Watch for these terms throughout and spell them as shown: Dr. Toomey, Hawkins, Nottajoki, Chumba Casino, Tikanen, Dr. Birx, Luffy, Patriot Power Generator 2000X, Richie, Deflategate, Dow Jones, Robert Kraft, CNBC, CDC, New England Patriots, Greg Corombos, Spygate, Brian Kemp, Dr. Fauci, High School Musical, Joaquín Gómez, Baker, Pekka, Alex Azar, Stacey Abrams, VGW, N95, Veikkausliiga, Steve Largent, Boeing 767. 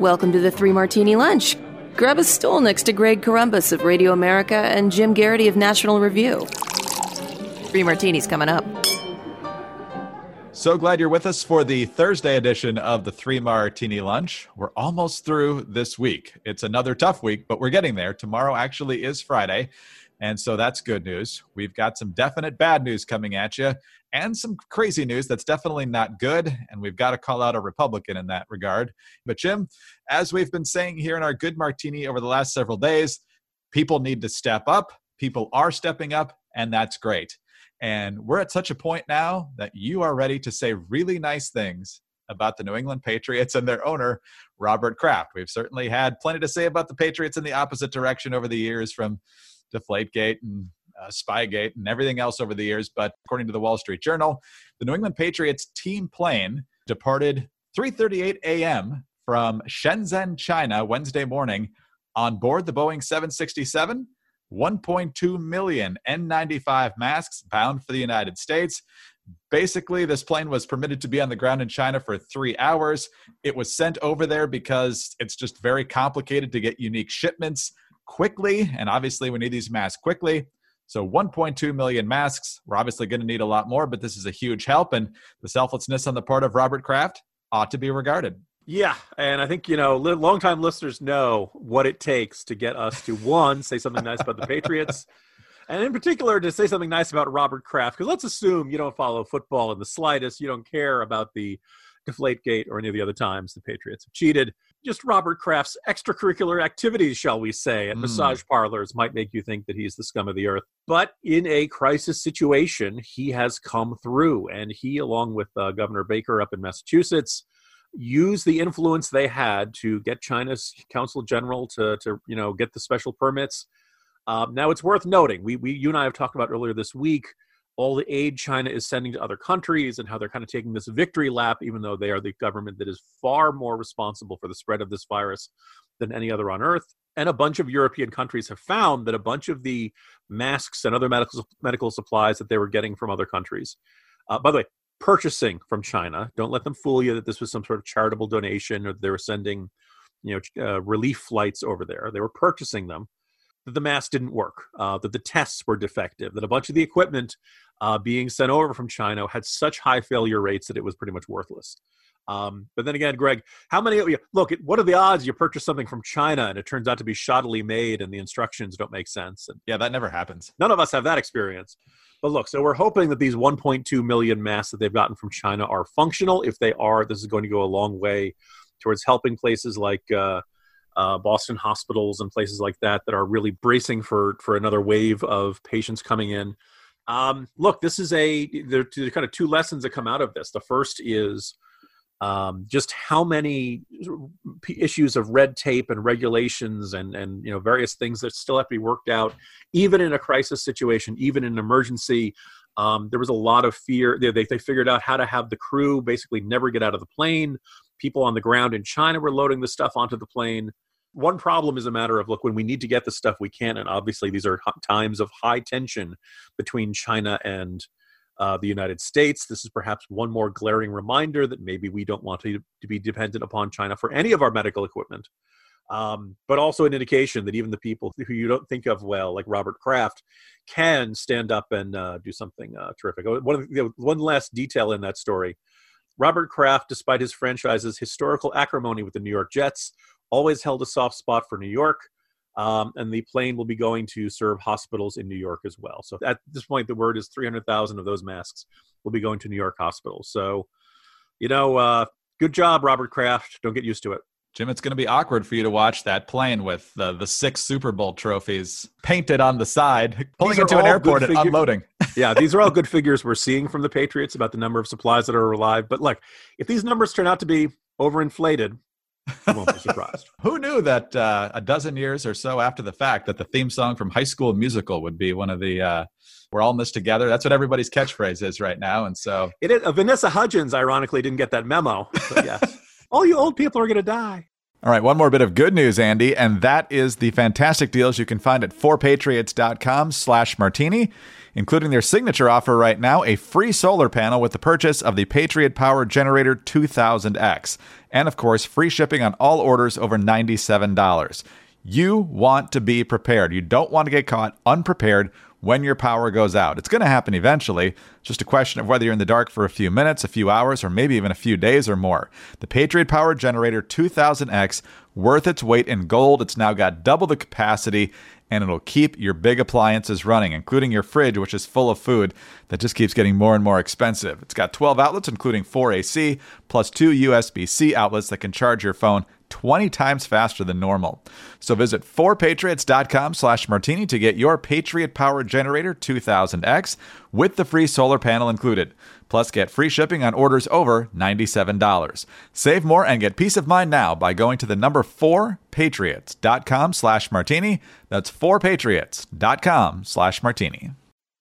Welcome to the Three Martini Lunch. Grab a stool next to Greg Corombos of Radio America and Jim Geraghty of National Review. Three Martini's coming up. So glad you're with us for the Thursday edition of the Three Martini Lunch. We're almost through this week. It's another tough week, but we're getting there. Tomorrow actually is Friday, and so that's good news. We've got some definite bad news coming at you and some crazy news that's definitely not good, and we've got to call out a Republican in that regard. But Jim, as we've been saying here in our Good Martini over the last several days, people need to step up. People are stepping up, and that's great. And we're at such a point now that you are ready to say really nice things about the New England Patriots and their owner, Robert Kraft. We've certainly had plenty to say about the Patriots in the opposite direction over the years, from Deflategate and Spygate and everything else over the years. But according to the Wall Street Journal, the New England Patriots team plane departed 3:38 a.m. from Shenzhen, China, Wednesday morning on board the Boeing 767, 1.2 million N95 masks bound for the United States. Basically, this plane was permitted to be on the ground in China for 3 hours. It was sent over there because it's just very complicated to get unique shipments quickly, and obviously we need these masks quickly. So 1.2 million masks. We're obviously going to need a lot more, but this is a huge help, and the selflessness on the part of Robert Kraft ought to be regarded. Yeah, and I think, you know, longtime listeners know what it takes to get us to, one, say something nice about the Patriots, and in particular to say something nice about Robert Kraft, because let's assume you don't follow football in the slightest. You don't care about the Deflategate or any of the other times the Patriots have cheated. Just Robert Kraft's extracurricular activities, shall we say, at massage parlors might make you think that he's the scum of the earth. But in a crisis situation, he has come through. And he, along with Governor Baker up in Massachusetts, used the influence they had to get China's consul general to get the special permits. Now, it's worth noting, you and I have talked about earlier this week, all the aid China is sending to other countries and how they're kind of taking this victory lap, even though they are the government that is far more responsible for the spread of this virus than any other on earth. And a bunch of European countries have found that a bunch of the masks and other medical supplies that they were getting from other countries, by the way, purchasing from China. Don't let them fool you that this was some sort of charitable donation or that they were sending, relief flights over there. They were purchasing them. That the masks didn't work, that the tests were defective, that a bunch of the equipment being sent over from China had such high failure rates that it was pretty much worthless. But then again, Greg, how many of you, look, what are the odds you purchase something from China and it turns out to be shoddily made and the instructions don't make sense? And yeah, that never happens. None of us have that experience. But look, so we're hoping that these 1.2 million masks that they've gotten from China are functional. If they are, this is going to go a long way towards helping places like Boston hospitals and places like that are really bracing for another wave of patients coming in. Look, there are kind of two lessons that come out of this. The first is just how many issues of red tape and regulations and various things that still have to be worked out, even in a crisis situation, even in an emergency. There was a lot of fear. They figured out how to have the crew basically never get out of the plane. People on the ground in China were loading the stuff onto the plane. One problem is a matter of, look, when we need to get the stuff, we can. And obviously, these are times of high tension between China and the United States. This is perhaps one more glaring reminder that maybe we don't want to be dependent upon China for any of our medical equipment. But also an indication that even the people who you don't think of well, like Robert Kraft, can stand up and do something terrific. One last detail in that story. Robert Kraft, despite his franchise's historical acrimony with the New York Jets, always held a soft spot for New York, and the plane will be going to serve hospitals in New York as well. So at this point, the word is 300,000 of those masks will be going to New York hospitals. So, good job, Robert Kraft. Don't get used to it. Jim, it's going to be awkward for you to watch that plane with the 6 Super Bowl trophies painted on the side, pulling into an airport and unloading. Yeah, these are all good figures we're seeing from the Patriots about the number of supplies that are arrived. But look, if these numbers turn out to be overinflated, I won't be surprised. Who knew that a dozen years or so after the fact that the theme song from High School Musical would be one of the we're all in this together. That's what everybody's catchphrase is right now. And so it is, Vanessa Hudgens, ironically, didn't get that memo. But yes. All you old people are going to die. All right, one more bit of good news, Andy, and that is the fantastic deals you can find at forpatriots.com/martini, including their signature offer right now, a free solar panel with the purchase of the Patriot Power Generator 2000X, and, of course, free shipping on all orders over $97. You want to be prepared. You don't want to get caught unprepared when your power goes out. It's going to happen eventually. Just a question of whether you're in the dark for a few minutes, a few hours, or maybe even a few days or more. The Patriot Power Generator 2000X, worth its weight in gold. It's now got double the capacity, and it'll keep your big appliances running, including your fridge, which is full of food that just keeps getting more and more expensive. It's got 12 outlets, including 4 AC, plus 2 USB-C outlets that can charge your phone 20 times faster than normal. So visit forpatriots.com/martini to get your Patriot Power Generator 2000X with the free solar panel included. Plus, get free shipping on orders over $97. Save more and get peace of mind now by going to the number 4patriots.com/martini. That's 4patriots.com/martini.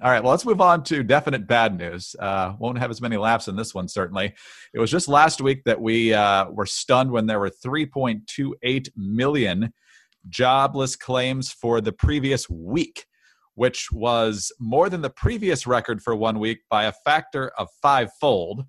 All right, well, let's move on to definite bad news. Won't have as many laps in this one, certainly. It was just last week that we were stunned when there were 3.28 million jobless claims for the previous week, which was more than the previous record for one week by a factor of 5-fold.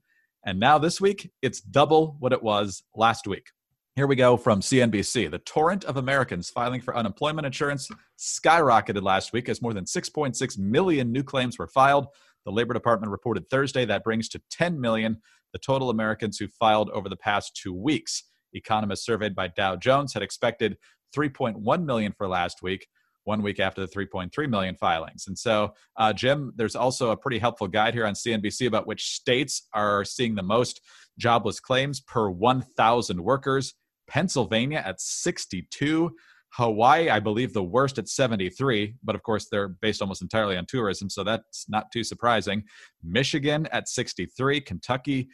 And now this week, it's double what it was last week. Here we go from CNBC. The torrent of Americans filing for unemployment insurance skyrocketed last week as more than 6.6 million new claims were filed. The Labor Department reported Thursday that brings to 10 million the total Americans who filed over the past 2 weeks. Economists surveyed by Dow Jones had expected 3.1 million for last week, 1 week after the 3.3 million filings. And so, Jim, there's also a pretty helpful guide here on CNBC about which states are seeing the most jobless claims per 1,000 workers. Pennsylvania at 62, Hawaii, I believe the worst at 73, but of course they're based almost entirely on tourism, so that's not too surprising. Michigan at 63, Kentucky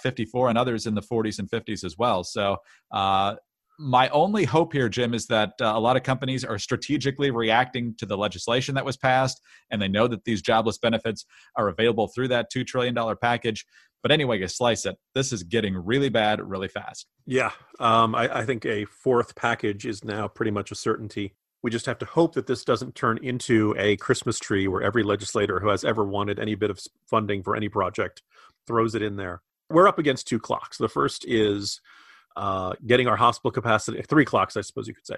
54, and others in the 40s and 50s as well. So my only hope here, Jim, is that a lot of companies are strategically reacting to the legislation that was passed, and they know that these jobless benefits are available through that $2 trillion package. But anyway, you slice it, this is getting really bad really fast. Yeah, I think a fourth package is now pretty much a certainty. We just have to hope that this doesn't turn into a Christmas tree where every legislator who has ever wanted any bit of funding for any project throws it in there. We're up against 2 clocks. The first is getting our hospital capacity, 3 clocks, I suppose you could say.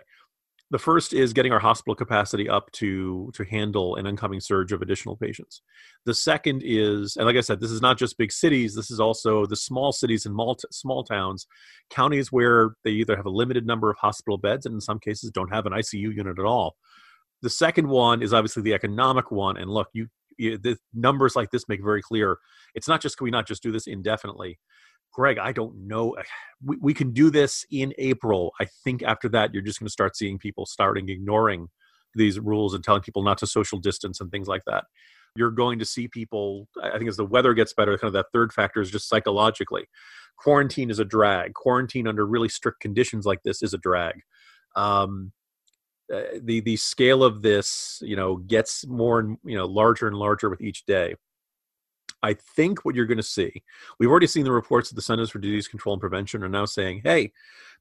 The first is getting our hospital capacity up to handle an incoming surge of additional patients. The second is, and like I said, this is not just big cities. This is also the small cities and small towns, counties where they either have a limited number of hospital beds and in some cases don't have an ICU unit at all. The second one is obviously the economic one. And look, the numbers like this make very clear. It's not just, can we not just do this indefinitely? Greg, I don't know. We can do this in April. I think after that, you're just going to start seeing people starting ignoring these rules and telling people not to social distance and things like that. You're going to see people, I think as the weather gets better, kind of that third factor is just psychologically. Quarantine is a drag. Quarantine under really strict conditions like this is a drag. The scale of this, gets more and larger and larger with each day. I think what you're going to see, we've already seen the reports that the Centers for Disease Control and Prevention are now saying, hey,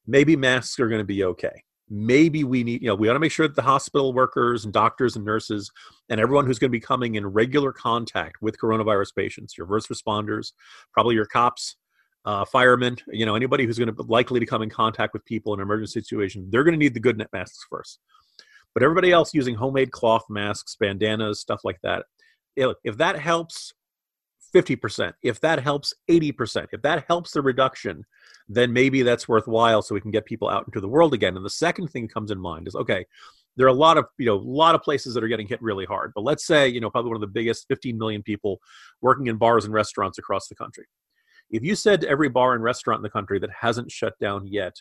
maybe masks are going to be okay. Maybe we need, we ought to make sure that the hospital workers and doctors and nurses and everyone who's going to be coming in regular contact with coronavirus patients, your first responders, probably your cops, firemen, anybody who's going to likely to come in contact with people in an emergency situation, they're going to need the good net masks first. But everybody else using homemade cloth masks, bandanas, stuff like that, if that helps 50%. If that helps 80%, if that helps the reduction, then maybe that's worthwhile so we can get people out into the world again. And the second thing that comes in mind is, okay, there are a lot of places that are getting hit really hard. But let's say, probably one of the biggest 15 million people working in bars and restaurants across the country. If you said to every bar and restaurant in the country that hasn't shut down yet,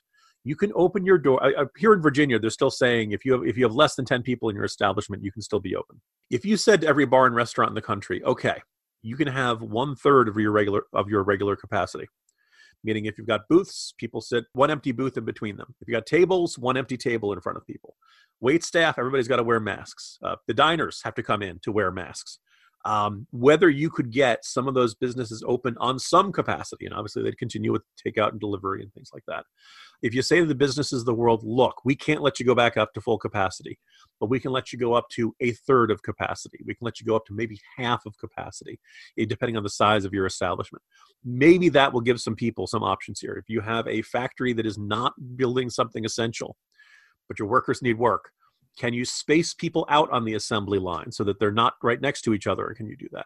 You can open your door. Here in Virginia, they're still saying if you have less than 10 people in your establishment, you can still be open. If you said to every bar and restaurant in the country, okay, you can have 1/3 of your regular capacity. Meaning if you've got booths, people sit one empty booth in between them. If you've got tables, one empty table in front of people. Wait staff, everybody's got to wear masks. The diners have to come in to wear masks. Whether you could get some of those businesses open on some capacity, and obviously they'd continue with takeout and delivery and things like that. If you say to the businesses of the world, look, we can't let you go back up to full capacity, but we can let you go up to 1/3 of capacity. We can let you go up to maybe half of capacity, depending on the size of your establishment. Maybe that will give some people some options here. If you have a factory that is not building something essential, but your workers need work, can you space people out on the assembly line so that they're not right next to each other? Can you do that?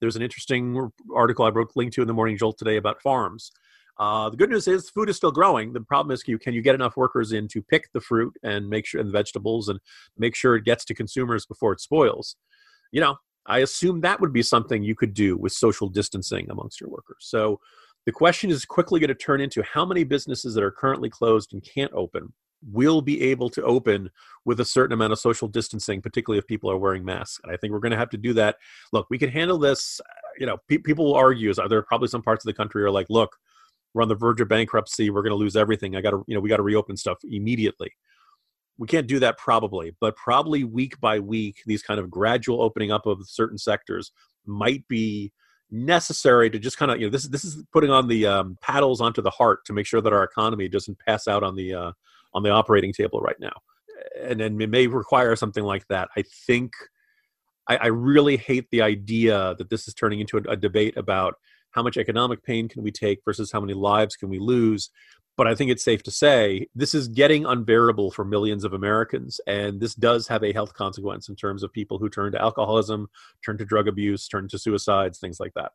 There's an interesting article I wrote, linked to in the Morning Jolt today about farms. The good news is food is still growing. The problem is, can you get enough workers in to pick the fruit and make sure, and the vegetables, and make sure it gets to consumers before it spoils? I assume that would be something you could do with social distancing amongst your workers. So the question is quickly going to turn into how many businesses that are currently closed and can't open will be able to open with a certain amount of social distancing, particularly if people are wearing masks. And I think we're going to have to do that. Look, we can handle this. People will argue, there are probably some parts of the country are like, look, we're on the verge of bankruptcy. We're going to lose everything. We got to reopen stuff immediately. We can't do that probably, but probably week by week, these kind of gradual opening up of certain sectors might be necessary to just kind of, this is putting on the paddles onto the heart to make sure that our economy doesn't pass out on the operating table right now. And then it may require something like that. I think I really hate the idea that this is turning into a debate about how much economic pain can we take versus how many lives can we lose. But I think it's safe to say this is getting unbearable for millions of Americans. And this does have a health consequence in terms of people who turn to alcoholism, turn to drug abuse, turn to suicides, things like that.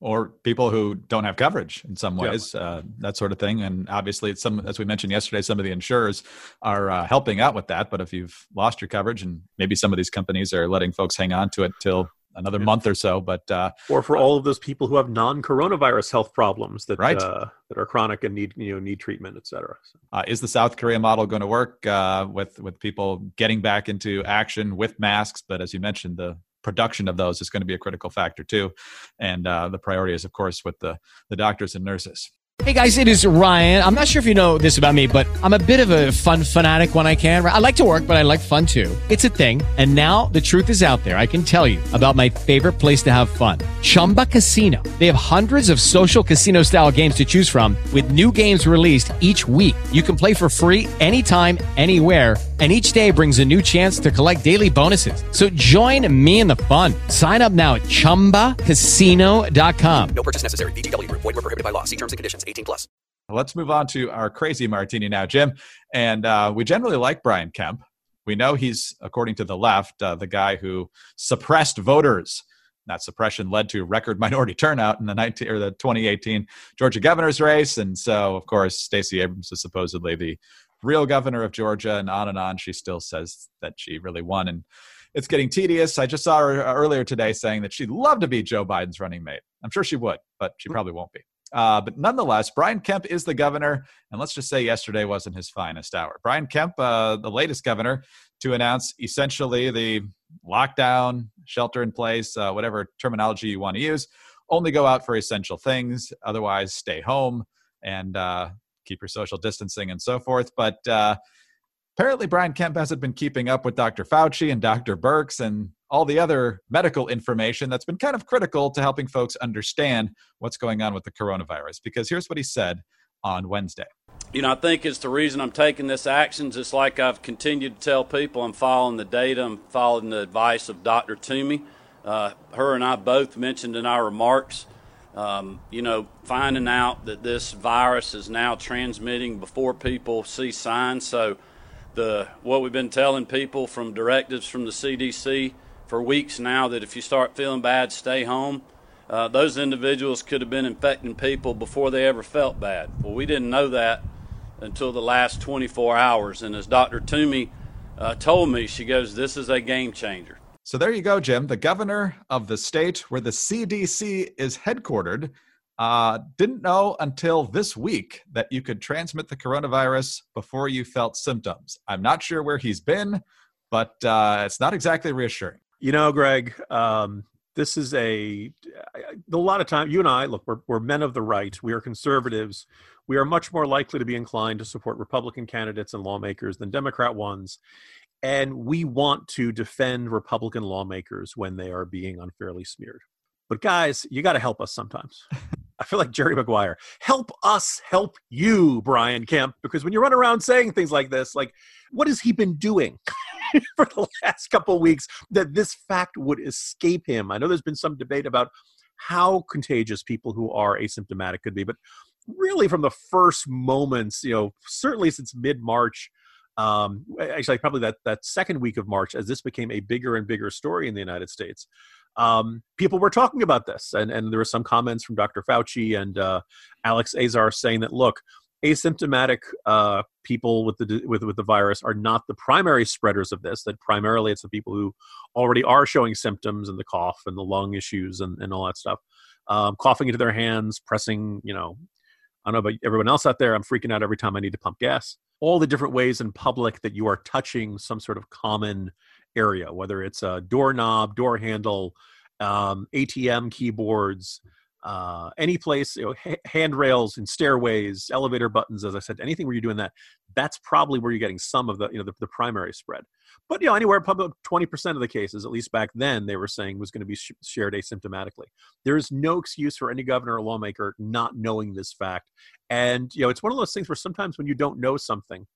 Or people who don't have coverage in some ways, that sort of thing. And obviously, it's as we mentioned yesterday, some of the insurers are helping out with that. But if you've lost your coverage, and maybe some of these companies are letting folks hang on to it till another month or so. But or for all of those people who have non-coronavirus health problems that that are chronic and need treatment, et cetera. So. Is the South Korea model going to work with people getting back into action with masks? But as you mentioned, the production of those is going to be a critical factor too. And the priority is, of course, with the doctors and nurses. Hey guys, it is Ryan. I'm not sure if you know this about me, but I'm a bit of a fun fanatic when I can. I like to work, but I like fun too. It's a thing. And now the truth is out there. I can tell you about my favorite place to have fun. Chumba Casino. They have hundreds of social casino style games to choose from with new games released each week. You can play for free anytime, anywhere. And each day brings a new chance to collect daily bonuses. So join me in the fun. Sign up now at ChumbaCasino.com. No purchase necessary. VGW. Void where prohibited by law. See terms and conditions. 18+. Let's move on to our crazy martini now, Jim. And we generally like Brian Kemp. We know he's, according to the left, the guy who suppressed voters. That suppression led to record minority turnout in the 2018 Georgia governor's race. And so, of course, Stacey Abrams is supposedly the real governor of Georgia, and on. She still says that she really won, and it's getting tedious. I just saw her earlier today saying that she'd love to be Joe Biden's running mate. I'm sure she would, but she probably won't be. But nonetheless, Brian Kemp is the governor, and let's just say yesterday wasn't his finest hour. Brian Kemp, the latest governor to announce essentially the lockdown, shelter in place, whatever terminology you want to use, only go out for essential things, otherwise stay home, and keep your social distancing and so forth. But apparently Brian Kemp hasn't been keeping up with Dr. Fauci and Dr. Birx and all the other medical information that's been kind of critical to helping folks understand what's going on with the coronavirus. Because here's what he said on Wednesday. I think it's the reason I'm taking this action. Just like I've continued to tell people, I'm following the data, I'm following the advice of Dr. Toomey. Her and I both mentioned in our remarks, finding out that this virus is now transmitting before people see signs. So what we've been telling people from directives from the CDC for weeks now, that if you start feeling bad, stay home. Those individuals could have been infecting people before they ever felt bad. Well, we didn't know that until the last 24 hours. And as Dr. Toomey told me, she goes, this is a game changer. So there you go, Jim, the governor of the state where the CDC is headquartered Didn't know until this week that you could transmit the coronavirus before you felt symptoms. I'm not sure where he's been, but it's not exactly reassuring. You know, Greg, this is a lot of time, you and I, look, we're men of the right. We are conservatives. We are much more likely to be inclined to support Republican candidates and lawmakers than Democrat ones. And we want to defend Republican lawmakers when they are being unfairly smeared. But guys, you got to help us sometimes. I feel like Jerry Maguire. Help us help you, Brian Kemp. Because when you run around saying things like this, like, what has he been doing for the last couple of weeks that this fact would escape him? I know there's been some debate about how contagious people who are asymptomatic could be. But really from the first moments, you know, certainly since mid-March, actually probably that second week of March, as this became a bigger and bigger story in the United States, people were talking about this. And there were some comments from Dr. Fauci and Alex Azar saying that, look, asymptomatic people with the virus are not the primary spreaders of this, that primarily it's the people who already are showing symptoms and the cough and the lung issues and all that stuff, coughing into their hands, pressing, you know, I don't know about everyone else out there, I'm freaking out every time I need to pump gas. All the different ways in public that you are touching some sort of common area, whether it's a doorknob, door handle, ATM keyboards, any place, you know, handrails and stairways, elevator buttons, as I said, anything where you're doing that, that's probably where you're getting some of the, you know, the primary spread. But, you know, anywhere public, 20% of the cases, at least back then, they were saying was going to be shared asymptomatically. There is no excuse for any governor or lawmaker not knowing this fact. And, you know, it's one of those things where sometimes when you don't know something,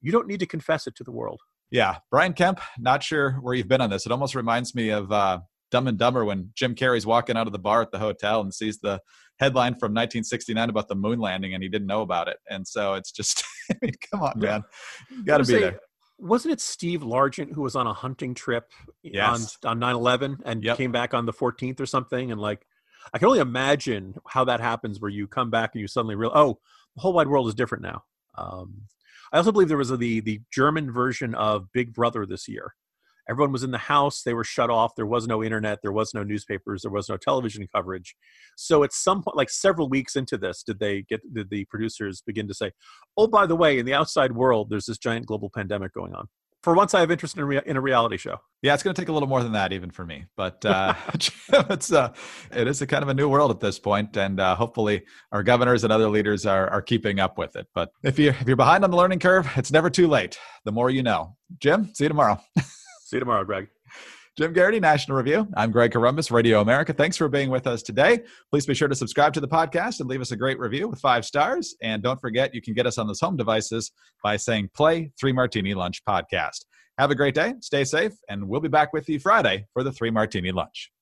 you don't need to confess it to the world. Yeah. Brian Kemp, not sure where you've been on this. It almost reminds me of Dumb and Dumber when Jim Carrey's walking out of the bar at the hotel and sees the headline from 1969 about the moon landing and he didn't know about it. And so it's just, I mean, come on, man. You got to be there. Wasn't it Steve Largent who was on a hunting trip on 9/11 and came back on the 14th or something? And like, I can only imagine how that happens where you come back and you suddenly realize, oh, the whole wide world is different now. I also believe there was the German version of Big Brother this year. Everyone was in the house. They were shut off. There was no internet. There was no newspapers. There was no television coverage. So at some point, like several weeks into this, did the producers begin to say, oh, by the way, in the outside world, there's this giant global pandemic going on. For once, I have interest in a reality show. Yeah, it's going to take a little more than that, even for me. But it is a kind of a new world at this point, and hopefully our governors and other leaders are keeping up with it. But if you're behind on the learning curve, it's never too late. The more you know. Jim, see you tomorrow. See you tomorrow, Greg. Jim Geraghty, National Review. I'm Greg Corombos, Radio America. Thanks for being with us today. Please be sure to subscribe to the podcast and leave us a great review with 5 stars. And don't forget, you can get us on those home devices by saying play 3 Martini Lunch Podcast. Have a great day. Stay safe. And we'll be back with you Friday for the 3 Martini Lunch.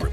Group.